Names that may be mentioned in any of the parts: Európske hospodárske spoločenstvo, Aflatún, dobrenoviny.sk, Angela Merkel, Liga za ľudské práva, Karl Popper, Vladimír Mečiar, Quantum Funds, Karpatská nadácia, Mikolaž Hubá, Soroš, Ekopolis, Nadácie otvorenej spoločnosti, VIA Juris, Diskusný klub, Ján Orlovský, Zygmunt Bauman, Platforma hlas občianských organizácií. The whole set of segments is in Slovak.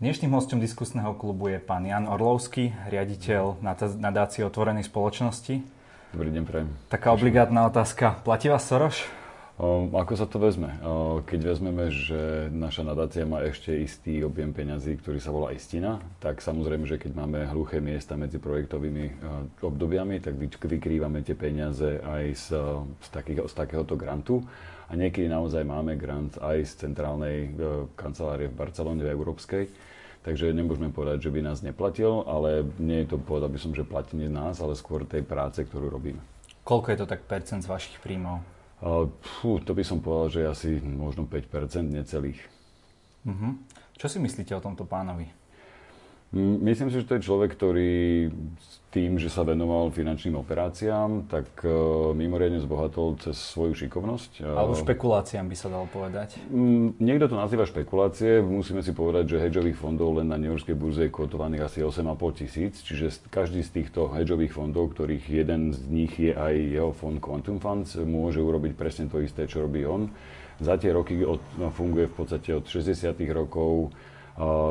Dnešným hosťom diskusného klubu je pán Ján Orlovský, riaditeľ Nadácie otvorenej spoločnosti. Dobrý deň, prajem. Taká obligátna otázka. Platí vás Soroš? Ako sa to vezme? Keď vezmeme, že naša nadácia má ešte istý objem peňazí, ktorý sa volá istina, tak samozrejme, že keď máme hluché miesta medzi projektovými obdobiami, tak vykrývame tie peniaze aj z takéhoto grantu. A niekedy naozaj máme grant aj z centrálnej kancelárie v Barcelone, v Európskej. Takže nemôžeme povedať, že by nás neplatil, ale nie je to, povedal by som, že platenie nás, ale skôr tej práce, ktorú robíme. Koľko je to tak percent z vašich príjmov? To by som povedal, že asi možno 5%, necelých. Uh-huh. Čo si myslíte o tomto pánovi? Myslím si, že to je človek, ktorý tým, že sa venoval finančným operáciám, tak mimoriadne zbohatol cez svoju šikovnosť. Alebo špekuláciám by sa dalo povedať. Niekto to nazýva špekulácie. Musíme si povedať, že hedžových fondov len na neurskej burze je kotovaných asi 8,5 tisíc. Čiže každý z týchto hedžových fondov, ktorých jeden z nich je aj jeho fond Quantum Funds, môže urobiť presne to isté, čo robí on. Za tie roky funguje v podstate od 60. rokov.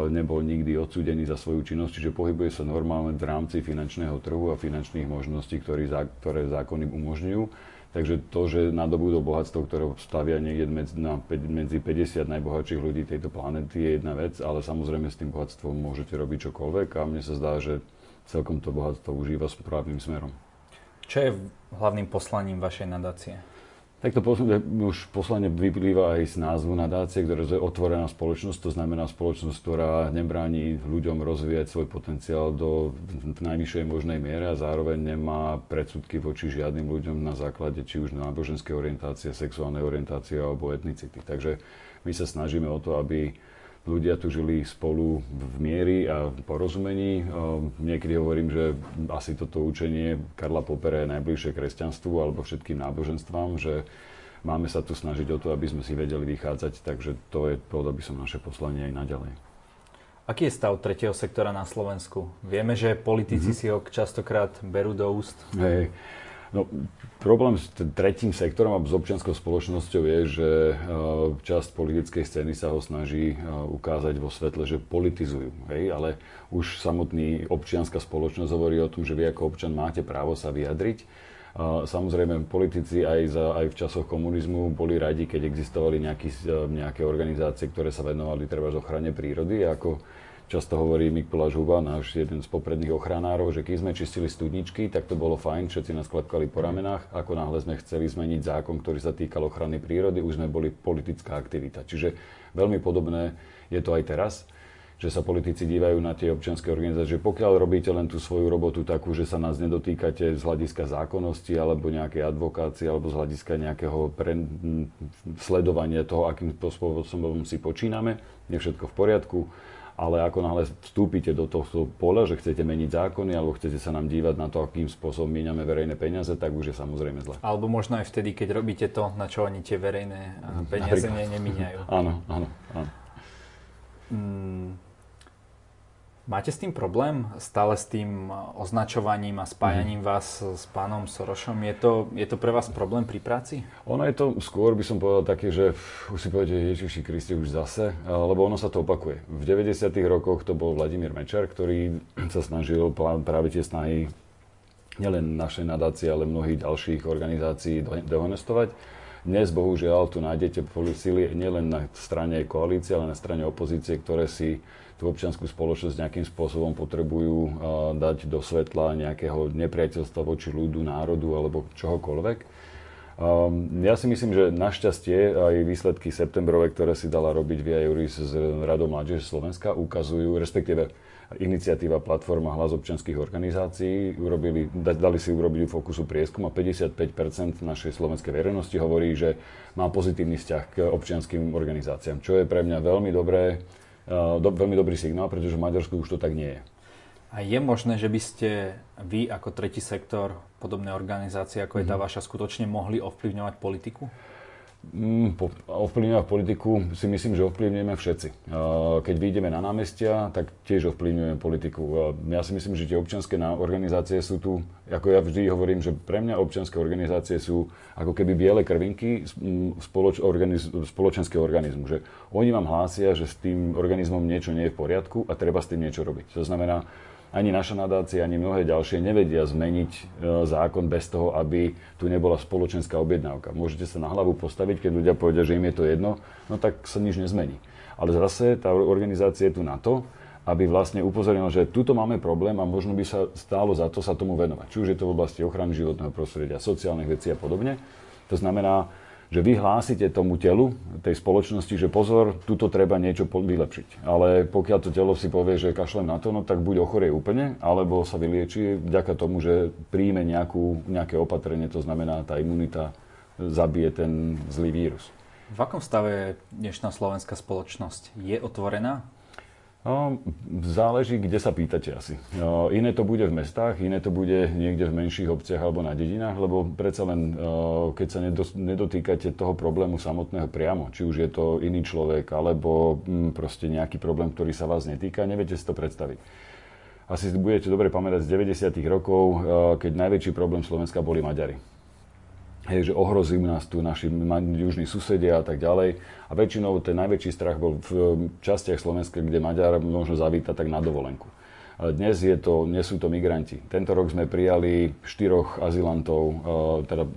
Nebol nikdy odsúdený za svoju činnosť, čiže pohybuje sa normálne v rámci finančného trhu a finančných možností, ktoré zákony umožňujú. Takže to, že nadobudol bohatstvo, ktoré stavia niekde medzi 50 najbohatších ľudí tejto planéty, je jedna vec, ale samozrejme s tým bohatstvom môžete robiť čokoľvek a mne sa zdá, že celkom to bohatstvo užíva správnym smerom. Čo je hlavným poslaním vašej nadácie? Takto už poslanie vyplýva aj z názvu nadácie, ktorá je otvorená spoločnosť, to znamená spoločnosť, ktorá nebráni ľuďom rozvíjať svoj potenciál do najvyššej možnej miery a zároveň nemá predsudky voči žiadnym ľuďom na základe či už náboženskej orientácie, sexuálnej orientácie alebo etnicity. Takže my sa snažíme o to, aby ľudia tu žili spolu v mieri a porozumení. Niekedy hovorím, že asi toto učenie Karla Poppera je najbližšie kresťanstvu alebo všetkým náboženstvám, že máme sa tu snažiť o to, aby sme si vedeli vychádzať, takže to je, povedal by som, naše poslanie aj naďalej. Aký je stav tretieho sektora na Slovensku? Vieme, že politici si ho častokrát berú do úst. Hej. No, problém s tretím sektorom a s občianskou spoločnosťou je, že časť politickej scény sa ho snaží ukázať vo svetle, že politizujú. Hej? Ale už samotný občianska spoločnosť hovorí o tom, že vy ako občan máte právo sa vyjadriť. Samozrejme, politici aj v časoch komunizmu boli radi, keď existovali nejaké organizácie, ktoré sa venovali treba ochrane prírody. Ako často hovorí Mikolaž Hubá, náš jeden z popredných ochranárov, že keď sme čistili studničky, tak to bolo fajn, všetci nás klepkali po ramenách. Ako náhle sme chceli zmeniť zákon, ktorý sa týkal ochrany prírody, už sme boli politická aktivita. Čiže veľmi podobné je to aj teraz, že sa politici dívajú na tie občianske organizácie, že pokiaľ robíte len tú svoju robotu takú, že sa nás nedotýkate z hľadiska zákonnosti alebo nejakej advokácie alebo z hľadiska nejakého sledovania toho, akým spôsobom si počíname, je všetko v poriadku. Ale ako náhle vstúpite do tohto pola, že chcete meniť zákony alebo chcete sa nám dívať na to, akým spôsobom míňame verejné peniaze, tak už je samozrejme zle. Alebo možno aj vtedy, keď robíte to, na čo oni tie verejné peniaze nemíňajú. Áno. Máte s tým problém? Stále s tým označovaním a spájaním vás s pánom Sorošom? Je to pre vás problém pri práci? Ono je to skôr, by som povedal, také, že už si poviete, Ježiši Kriste, už zase, lebo ono sa to opakuje. V 90. rokoch to bol Vladimír Mečiar, ktorý sa snažil práve tie snahy nielen našej nadácie, ale mnohých ďalších organizácií dehonestovať. Dnes, bohužiaľ, tu nájdete sily nielen na strane koalície, ale na strane opozície, ktoré si tú občiansku spoločnosť nejakým spôsobom potrebujú dať do svetla nejakého nepriateľstva voči ľudu, národu alebo čohokoľvek. Ja si myslím, že našťastie aj výsledky septembrové, ktoré si dala robiť VIA Juris s Radou mládeže Slovenska, ukazujú, respektíve iniciatíva Platforma hlas občianských organizácií, dali si urobiť fokusu prieskum a 55% našej slovenskej verejnosti hovorí, že má pozitívny vzťah k občianským organizáciám, čo je pre mňa veľmi dobrý signál, pretože v Maďarsku už to tak nie je. A je možné, že by ste vy ako tretí sektor, podobné organizácie, ako je tá vaša, skutočne mohli ovplyvňovať politiku? Ovplyvňovať politiku si myslím, že ovplyvňujeme všetci. Keď vyjdeme na námestia, tak tiež ovplyvňujeme politiku. Ja si myslím, že tie občianske organizácie sú tu, ako ja vždy hovorím, že pre mňa občianske organizácie sú ako keby biele krvinky spoločenského organizmu. Že oni vám hlásia, že s tým organizmom niečo nie je v poriadku a treba s tým niečo robiť. To znamená, ani naša nadácia, ani mnohé ďalšie nevedia zmeniť zákon bez toho, aby tu nebola spoločenská objednávka. Môžete sa na hlavu postaviť, keď ľudia povedia, že im je to jedno, no tak sa nič nezmení. Ale zase tá organizácia je tu na to, aby vlastne upozornila, že tuto máme problém a možno by sa stálo za to sa tomu venovať. Či už je to v oblasti ochrany životného prostredia, sociálnych vecí a podobne. To znamená, že vy hlásite tomu telu, tej spoločnosti, že pozor, tuto treba niečo vylepšiť. Ale pokiaľ to telo si povie, že kašlem na to, no tak buď ochorie úplne, alebo sa vylieči vďaka tomu, že príjme nejaké opatrenie, to znamená, tá imunita zabije ten zlý vírus. V akom stave dnešná slovenská spoločnosť? Je otvorená? No, záleží, kde sa pýtate asi. Iné to bude v mestách, iné to bude niekde v menších obciach alebo na dedinách, lebo predsa len, keď sa nedotýkate toho problému samotného priamo, či už je to iný človek, alebo proste nejaký problém, ktorý sa vás netýka, neviete si to predstaviť. Asi budete dobre pamätať z 90. rokov, keď najväčší problém Slovenska boli Maďari. Hej, že ohrozujú nás tu naši južní susedia a tak ďalej. A väčšinou ten najväčší strach bol v častiach Slovenska, kde Maďar možno zavíta tak na dovolenku. Dnes nie sú to migranti. Tento rok sme prijali 4 azylantov, teda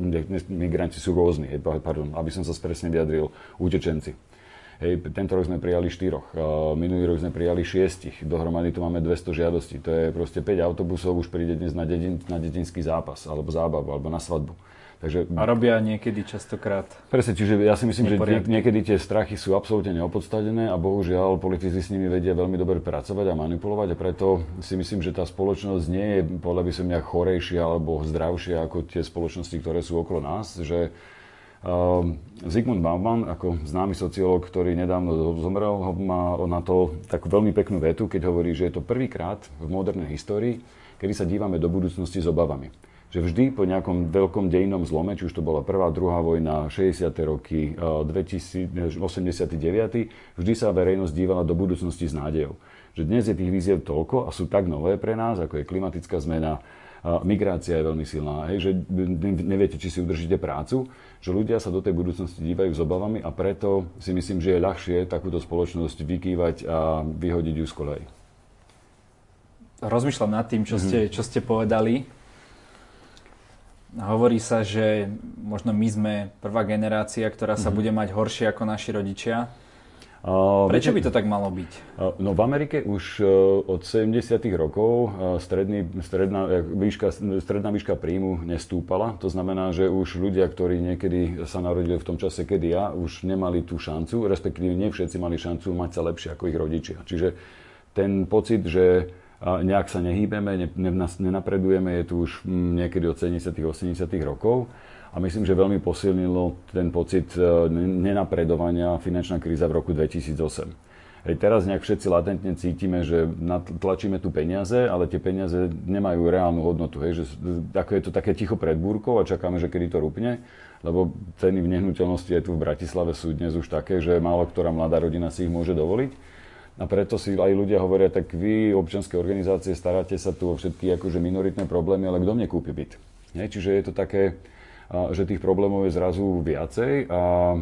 migranti sú rôzni, aby som sa presne vyjadril, utečenci. Hej, tento rok sme prijali 4, minulý rok sme prijali 6, dohromady tu máme 200 žiadostí. To je proste 5 autobusov, už príde dnes na dedinský zápas, alebo zábavu, alebo na svadbu. Takže, a robia niekedy častokrát. Presne, čiže ja si myslím, neporiadne. Že niekedy tie strachy sú absolútne neopodstatené a bohužiaľ politici s nimi vedia veľmi dobre pracovať a manipulovať a preto si myslím, že tá spoločnosť nie je podľa by som ja chorejšia alebo zdravšia ako tie spoločnosti, ktoré sú okolo nás. Že Zygmunt Bauman, ako známy sociológ, ktorý nedávno zomrel, má na to takú veľmi peknú vetu, keď hovorí, že je to prvýkrát v modernej histórii, kedy sa dívame do budúcnosti s obavami. Že vždy po nejakom veľkom dejinnom zlome, či už to bola prvá, druhá vojna, 60. roky, 2089. Vždy sa verejnosť dívala do budúcnosti s nádejou. Že dnes je tých výziev toľko a sú tak nové pre nás, ako je klimatická zmena, migrácia je veľmi silná, hej, že neviete, či si udržíte prácu, že ľudia sa do tej budúcnosti dívajú s obavami a preto si myslím, že je ľahšie takúto spoločnosť vykývať a vyhodiť ju z kolej. Rozmýšľam nad tým, čo ste povedali. Hovorí sa, že možno my sme prvá generácia, ktorá sa bude mať horšie ako naši rodičia. Prečo by to tak malo byť? No v Amerike už od 70. rokov stredná výška príjmu nestúpala. To znamená, že už ľudia, ktorí niekedy sa narodili v tom čase, kedy ja, už nemali tú šancu, respektíve nie všetci mali šancu mať sa lepšie ako ich rodičia. Čiže ten pocit, že nejak sa nehýbeme, nenapredujeme, je tu už niekedy od 70-80 rokov a myslím, že veľmi posilnilo ten pocit nenapredovania finančná kríza v roku 2008. Hej, teraz nejak všetci latentne cítime, že tlačíme tu peniaze, ale tie peniaze nemajú reálnu hodnotu. Hej, že, ako je to také ticho pred búrkou a čakáme, že kedy to rupne, lebo ceny v nehnuteľnosti aj tu v Bratislave sú dnes už také, že málo ktorá mladá rodina si ich môže dovoliť. A preto si aj ľudia hovoria, tak vy, občianske organizácie, staráte sa tu o všetky akože minoritné problémy, ale kto mne kúpi byt? Nie? Čiže je to také, že tých problémov je zrazu viacej a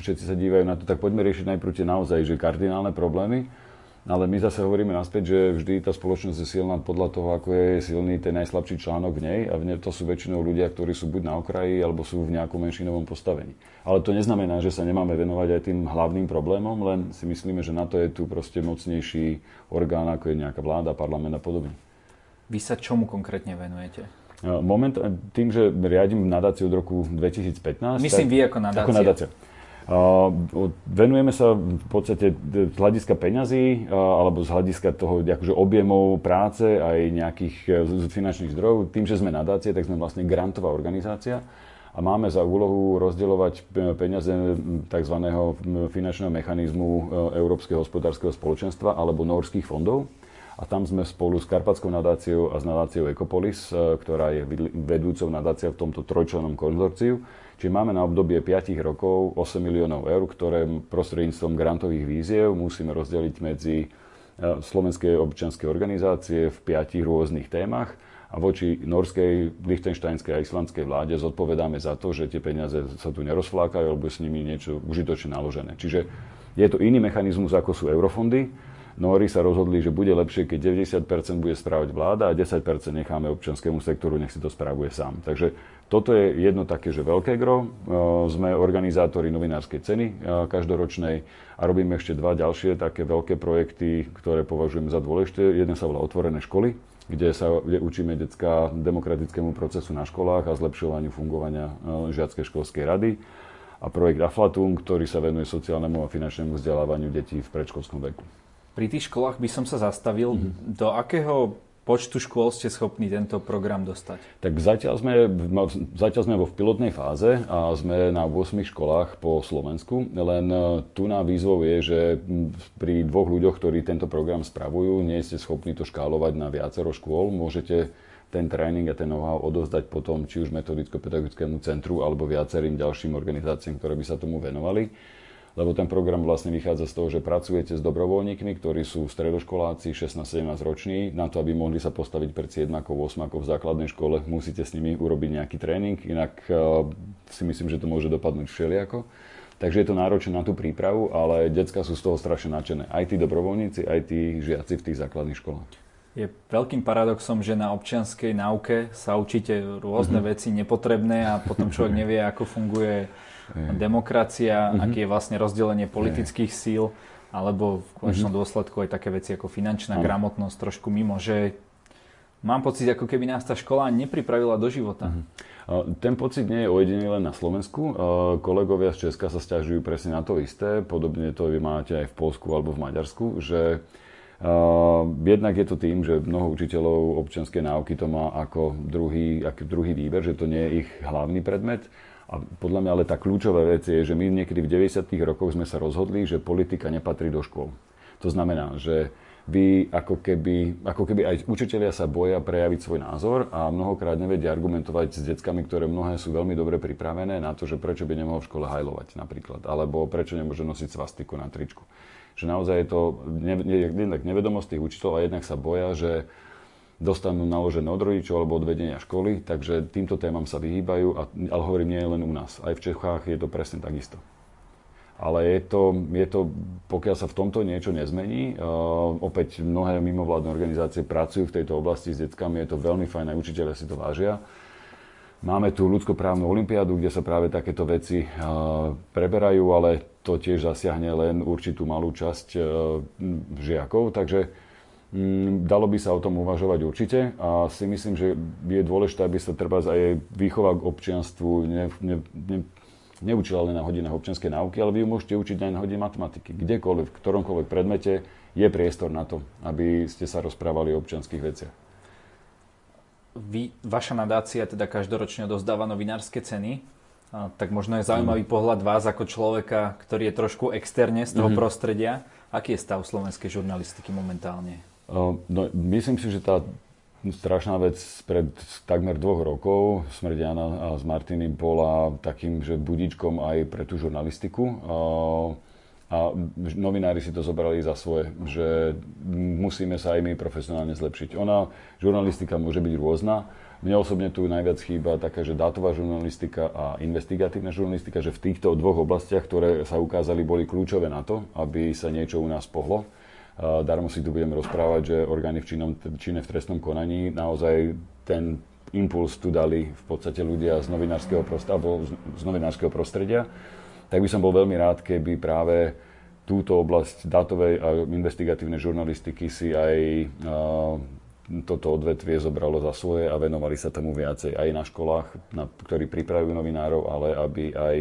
všetci sa dívajú na to, tak poďme riešiť najprv tie naozaj že kardinálne problémy, ale my zase hovoríme naspäť, že vždy tá spoločnosť je silná podľa toho, ako je silný ten najslabší článok v nej a to sú väčšinou ľudia, ktorí sú buď na okraji, alebo sú v nejakom menšinovom postavení. Ale to neznamená, že sa nemáme venovať aj tým hlavným problémom, len si myslíme, že na to je tu proste mocnejší orgán, ako je nejaká vláda, parlament a podobne. Vy sa čomu konkrétne venujete? Tým, že riadím nadáciu od roku 2015... Myslím, vy ako nadácia. Ako nadácia. Venujeme sa v podstate z hľadiska peňazí alebo z hľadiska toho akože objemov práce aj nejakých finančných zdrojov. Tým, že sme nadácie, tak sme vlastne grantová organizácia a máme za úlohu rozdeľovať peniaze tzv. Finančného mechanizmu Európskeho hospodárskeho spoločenstva alebo norských fondov. A tam sme spolu s Karpatskou nadáciou a s nadáciou Ekopolis, ktorá je vedúcou nadácia v tomto trojčlennom konzorciu. Čiže máme na obdobie 5 rokov 8 miliónov eur, ktoré prostredníctvom grantových výziev musíme rozdeliť medzi slovenské občianske organizácie v 5 rôznych témach. A voči norskej, lichtenštajnskej a islandskej vláde zodpovedáme za to, že tie peniaze sa tu nerozflákajú, alebo s nimi niečo užitočne naložené. Čiže je to iný mechanizmus, ako sú eurofondy. Nóri sa rozhodli, že bude lepšie, keď 90% bude správať vláda a 10% necháme občianskému sektoru, nech si to správuje sám. Takže toto je jedno také, že veľké gro. Sme organizátori novinárskej ceny každoročnej a robíme ešte dva ďalšie také veľké projekty, ktoré považujem za dôležité. Jeden sa volá Otvorené školy, kde učíme decká demokratickému procesu na školách a zlepšovaniu fungovania žiackej školskej rady. A projekt Aflatún, ktorý sa venuje sociálnemu a finančnému vzdelávaniu detí v predškolskom veku. Pri tých školách by som sa zastavil. Do akého počtu škôl ste schopní tento program dostať? Tak zatiaľ sme vo pilotnej fáze a sme na 8 školách po Slovensku. Len tu na výzvou je, že pri dvoch ľuďoch, ktorí tento program spravujú, nie ste schopní to škálovať na viacero škôl. Môžete ten tréning a ten know-how odovzdať potom či už metodicko-pedagogickému centru alebo viacerým ďalším organizáciám, ktoré by sa tomu venovali. Lebo ten program vlastne vychádza z toho, že pracujete s dobrovoľníkmi, ktorí sú stredoškoláci 16-17 roční. Na to, aby mohli sa postaviť pred 7-8 v základnej škole, musíte s nimi urobiť nejaký tréning, inak si myslím, že to môže dopadnúť všelijako. Takže je to náročné na tú prípravu, ale decká sú z toho strašne nadšené. Aj tí dobrovoľníci, aj tí žiaci v tých základných školách. Je veľkým paradoxom, že na občianskej náuke sa učíte rôzne veci nepotrebné a potom človek nevie, ako funguje demokracia, aký je vlastne rozdelenie politických síl, alebo v konečnom dôsledku aj také veci ako finančná gramotnosť trošku mimo, že mám pocit, ako keby nás tá škola nepripravila do života. Ten pocit nie je ojedinelý len na Slovensku. Kolegovia z Česka sa sťažujú presne na to isté. Podobne to vy máte aj v Poľsku alebo v Maďarsku, že jednak je to tým, že mnoho učiteľov občianskej náuky to má ako druhý výber, že to nie je ich hlavný predmet. A podľa mňa ale tá kľúčová vec je, že my niekedy v 90. rokoch sme sa rozhodli, že politika nepatrí do škôl. To znamená, že vy ako keby aj učitelia sa boja prejaviť svoj názor a mnohokrát nevedia argumentovať s deckami, ktoré mnohé sú veľmi dobre pripravené na to, že prečo by nemohol v škole hajlovať napríklad, alebo prečo nemôže nosiť svastiku na tričku. Že naozaj je to jednak nevedomosť tých učiteľov a jednak sa boja, že dostanú naložené od rodičov alebo od vedenia školy, takže týmto témam sa vyhýbajú, ale hovorím, nie je len u nás. Aj v Čechách je to presne takisto. Ale je to pokiaľ sa v tomto niečo nezmení, opäť mnohé mimovládne organizácie pracujú v tejto oblasti s deckami, je to veľmi fajn, aj učitelia si to vážia. Máme tu ľudskoprávnu olympiádu, kde sa práve takéto veci preberajú, ale to tiež zasiahne len určitú malú časť žiakov, takže dalo by sa o tom uvažovať určite a si myslím, že je dôležité, aby sa trebárs aj výchova k občianstvu neučila len na hodinách občianskej náuky, ale vy ju môžete učiť aj na hodinách matematiky. Kdekoľvek, v ktoromkoľvek predmete je priestor na to, aby ste sa rozprávali o občianskych veciach. Vaša nadácia teda každoročne odovzdáva novinárske ceny, tak možno je zaujímavý pohľad vás ako človeka, ktorý je trošku externe z toho prostredia. Aký je stav slovenskej žurnalistiky momentálne? No, myslím si, že tá strašná vec pred takmer 2 rokov smrť Jána a s Martinem bola takým, že budíčkom aj pre tú žurnalistiku. A novinári si to zobrali za svoje, že musíme sa aj my profesionálne zlepšiť. Žurnalistika môže byť rôzna. Mne osobne tu najviac chýba taká, že dátová žurnalistika a investigatívna žurnalistika, že v týchto dvoch oblastiach, ktoré sa ukázali, boli kľúčové na to, aby sa niečo u nás pohlo. Darmo si tu budeme rozprávať, že orgány v čine v trestnom konaní naozaj ten impuls tu dali v podstate ľudia z novinárskeho prostredia. Tak by som bol veľmi rád, keby práve túto oblasť dátovej a investigatívnej žurnalistiky si aj toto odvetvie zobralo za svoje a venovali sa tomu viacej aj na školách, ktorí pripravujú novinárov, ale aby aj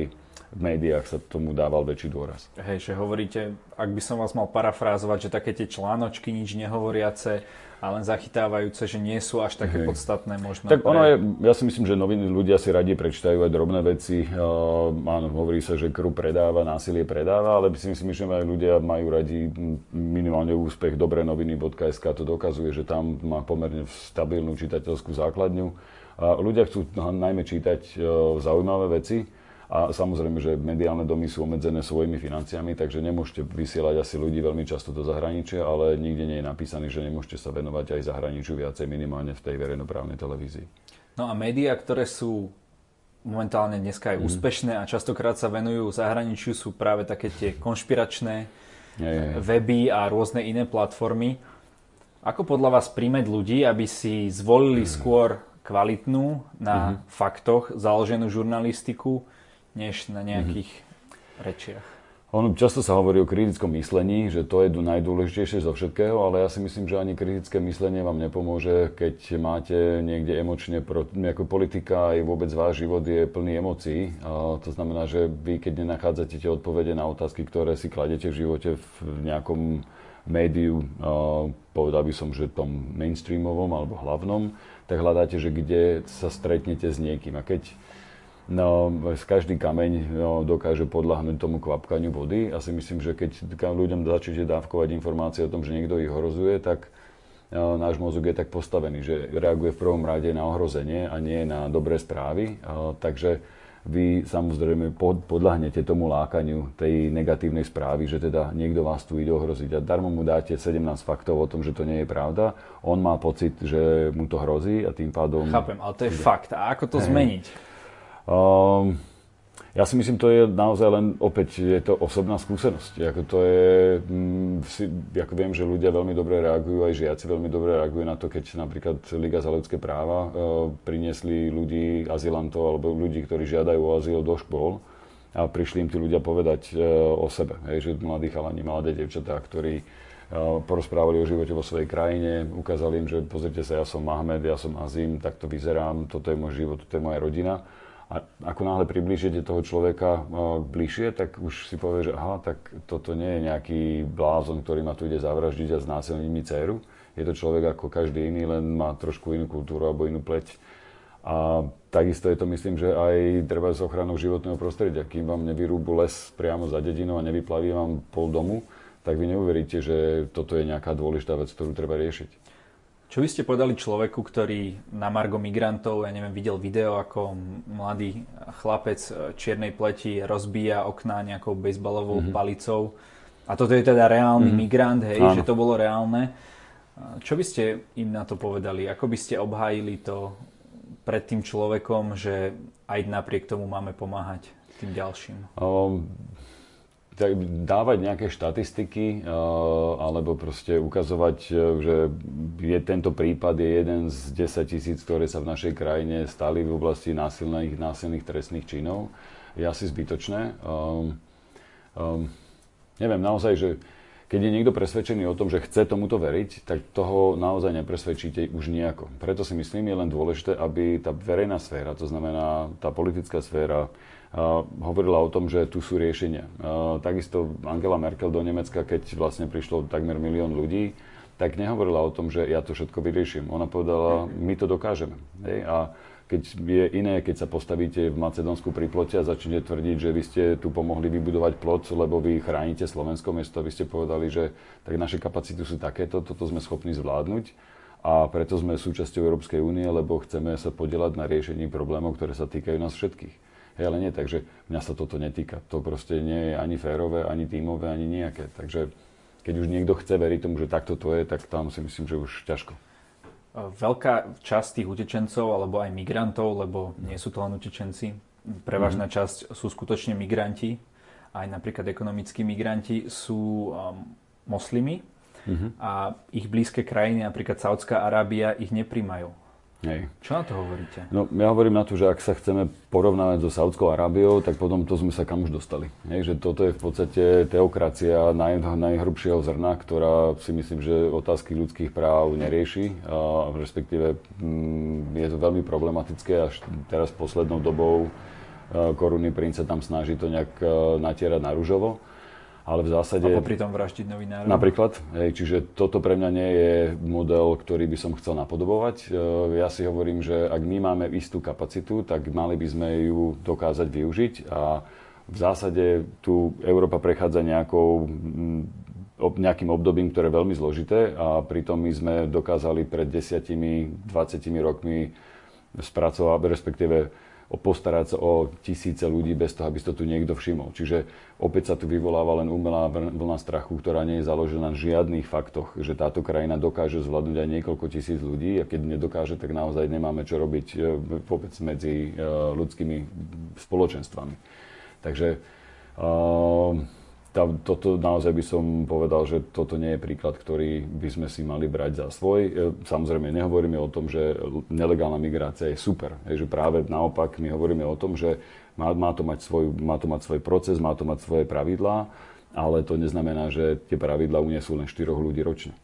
v médiách sa tomu dával väčší dôraz. Hej, že hovoríte, ak by som vás mal parafrázovať, že také tie článočky nič nehovoriace a len zachytávajúce, že nie sú až také podstatné možno. Tak ono je, ja si myslím, že noviny ľudia si radi prečítajú aj drobné veci. Áno, hovorí sa, že krv predáva, násilie predáva, ale si myslím, že aj ľudia majú radi minimálne úspech. dobrenoviny.sk to dokazuje, že tam má pomerne stabilnú čitateľskú základňu. A ľudia chcú najmä čítať zaujímavé veci. A samozrejme, že mediálne domy sú obmedzené svojimi financiami, takže nemôžete vysielať asi ľudí veľmi často do zahraničia, ale nikde nie je napísané, že nemôžete sa venovať aj zahraničiu viacej, minimálne v tej verejnoprávnej televízii. No a médiá, ktoré sú momentálne dneska aj úspešné a častokrát sa venujú zahraničiu, sú práve také tie konšpiračné weby a rôzne iné platformy. Ako podľa vás príjmeť ľudí, aby si zvolili skôr kvalitnú, na faktoch založenú žurnalistiku, než na nejakých rečiach? Ono často sa hovorí o kritickom myslení, že to je najdôležitejšie zo všetkého, ale ja si myslím, že ani kritické myslenie vám nepomôže, keď máte niekde emočne, ako politika aj vôbec váš život je plný emócií. A to znamená, že vy keď nenachádzate tie odpovede na otázky, ktoré si kladete v živote v nejakom médiu, povedal by som, že tom mainstreamovom alebo hlavnom, tak hľadáte, že kde sa stretnete s niekým. A keď každý kameň dokáže podľahnuť tomu kvapkaniu vody. A si myslím, že keď ľuďom začnete dávkovať informácie o tom, že niekto ich ohrozuje, tak náš mozog je tak postavený, že reaguje v prvom rade na ohrozenie a nie na dobré správy. Takže vy samozrejme podľahnete tomu lákaniu tej negatívnej správy, že teda niekto vás tu ide ohroziť. A darmo mu dáte 17 faktov o tom, že to nie je pravda. On má pocit, že mu to hrozí a tým pádom... Chápem, ale to je fakt. A ako to zmeniť? Ja si myslím, to je naozaj len opäť, je to osobná skúsenosť. Viem, že ľudia veľmi dobre reagujú, aj žiaci veľmi dobre reagujú na to, keď napríklad Liga za ľudské práva priniesli ľudí, azylantov alebo ľudí, ktorí žiadajú o azyl do škôl a prišli im tí ľudia povedať o sebe. Hej, že mladí chalani, mladé dievčatá, ktorí porozprávali o živote vo svojej krajine, ukázali im, že pozrite sa, ja som Mahmed, ja som Azim, takto vyzerám, toto je môj život, toto je moja rodina. A ako náhle priblížite toho človeka bližšie, tak už si povie, že aha, tak toto nie je nejaký blázon, ktorý ma tu ide zavraždiť a znásilniť mi dceru. Je to človek ako každý iný, len má trošku inú kultúru alebo inú pleť. A takisto je to, myslím, že aj treba s ochranou životného prostredia. Kým vám nevyrúbu les priamo za dedinou a nevyplaví vám pol domu, tak vy neuveríte, že toto je nejaká dôležitá vec, ktorú treba riešiť. Čo by ste povedali človeku, ktorý na margo migrantov, ja neviem, videl video, ako mladý chlapec čiernej pleti rozbíja okná nejakou bejzbalovou palicou. A toto je teda reálny migrant, hej, áno, že to bolo reálne. Čo by ste im na to povedali? Ako by ste obhájili to pred tým človekom, že aj napriek tomu máme pomáhať tým ďalším? Dávať nejaké štatistiky alebo proste ukazovať, že tento prípad je jeden z 10 000, ktoré sa v našej krajine stali v oblasti násilných trestných činov, je asi zbytočné. Neviem, naozaj, že keď je niekto presvedčený o tom, že chce tomuto veriť, tak toho naozaj nepresvedčíte už nejako. Preto si myslím, je len dôležité, aby tá verejná sféra, to znamená tá politická sféra, hovorila o tom, že tu sú riešenia. Takisto Angela Merkel do Nemecka, keď vlastne prišlo takmer 1 000 000 ľudí, tak nehovorila o tom, že ja to všetko vyrieším. Ona povedala, my to dokážeme. Hej? A keď je iné, keď sa postavíte v Macedónsku pri plote a začnete tvrdiť, že vy ste tu pomohli vybudovať plot, lebo vy chránite slovenské mesto, vy ste povedali, že tak naše kapacity sú takéto, toto sme schopní zvládnuť a preto sme súčasťou Európskej únie, lebo chceme sa podieľať na riešení problémov, ktoré sa týkajú nás všetkých. Hej, ale nie, takže mňa sa toto netýka. To proste nie je ani férové, ani tímové, ani nejaké. Takže keď už niekto chce veriť tomu, že takto to je, tak tam si myslím, že už ťažko. Veľká časť tých utečencov alebo aj migrantov, lebo nie sú to len utečenci, prevažná časť sú skutočne migranti, aj napríklad ekonomickí migranti sú moslimi a ich blízke krajiny, napríklad Saudská Arábia, ich nepríjmajú. Hej. Čo na to hovoríte? No, ja hovorím na to, že ak sa chceme porovnávať so Saudskou Arábiou, tak potom to sme sa kam už dostali. Hej, že toto je v podstate teokracia najhrubšieho zrna, ktorá si myslím, že otázky ľudských práv nerieši. A respektíve je to veľmi problematické. Až teraz poslednou dobou korunný princ sa tam snaží to nejak natierať na ružovo. Ale v zásade... A popri tom vraždiť novinárov. Napríklad. Čiže toto pre mňa nie je model, ktorý by som chcel napodobovať. Ja si hovorím, že ak my máme istú kapacitu, tak mali by sme ju dokázať využiť. A v zásade tu Európa prechádza nejakým obdobím, ktoré je veľmi zložité. A pritom my sme dokázali pred 10-20 rokmi spracovať, respektíve postarať sa o tisíce ľudí bez toho, aby si to tu niekto všimol. Čiže opäť sa tu vyvoláva len umelá vlna strachu, ktorá nie je založená na žiadnych faktoch, že táto krajina dokáže zvládnuť aj niekoľko tisíc ľudí a keď nedokáže, tak naozaj nemáme čo robiť vôbec medzi ľudskými spoločenstvami. Takže toto naozaj by som povedal, že toto nie je príklad, ktorý by sme si mali brať za svoj. Samozrejme, nehovoríme o tom, že nelegálna migrácia je super. Že práve naopak my hovoríme o tom, že má to mať svoj proces, má to mať svoje pravidlá, ale to neznamená, že tie pravidlá uniesú len 4 ľudí ročne.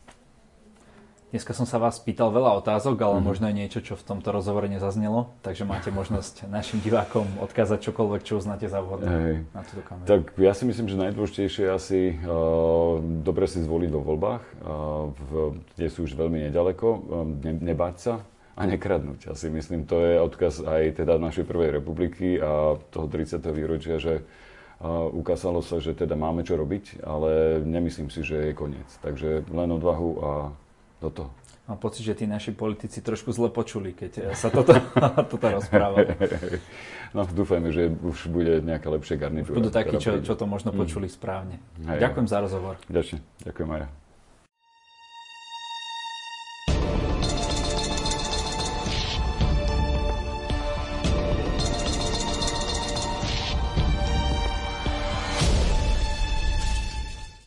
Dneska som sa vás pýtal veľa otázok, ale možno aj niečo, čo v tomto rozhovore nezaznelo, takže máte možnosť našim divákom odkázať čokoľvek, čo uznáte za vhodné na túto kameru. Tak ja si myslím, že najdôležitejšie je asi dobre si zvoliť vo voľbách, kde sú už veľmi nedaleko, nebáť sa a nekradnúť. Asi myslím, to je odkaz aj teda našej prvej republiky a toho 30. výročia, že ukázalo sa, že teda máme čo robiť, ale nemyslím si, že je koniec. Takže len odvahu a toto. Mám pocit, že tí naši politici trošku zle počuli, keď sa toto rozprávalo. No dúfajme, že už bude nejaká lepšia garnitúra. Budú takí, čo to možno počuli správne. Ďakujem za rozhovor. Ďakujem, Maja.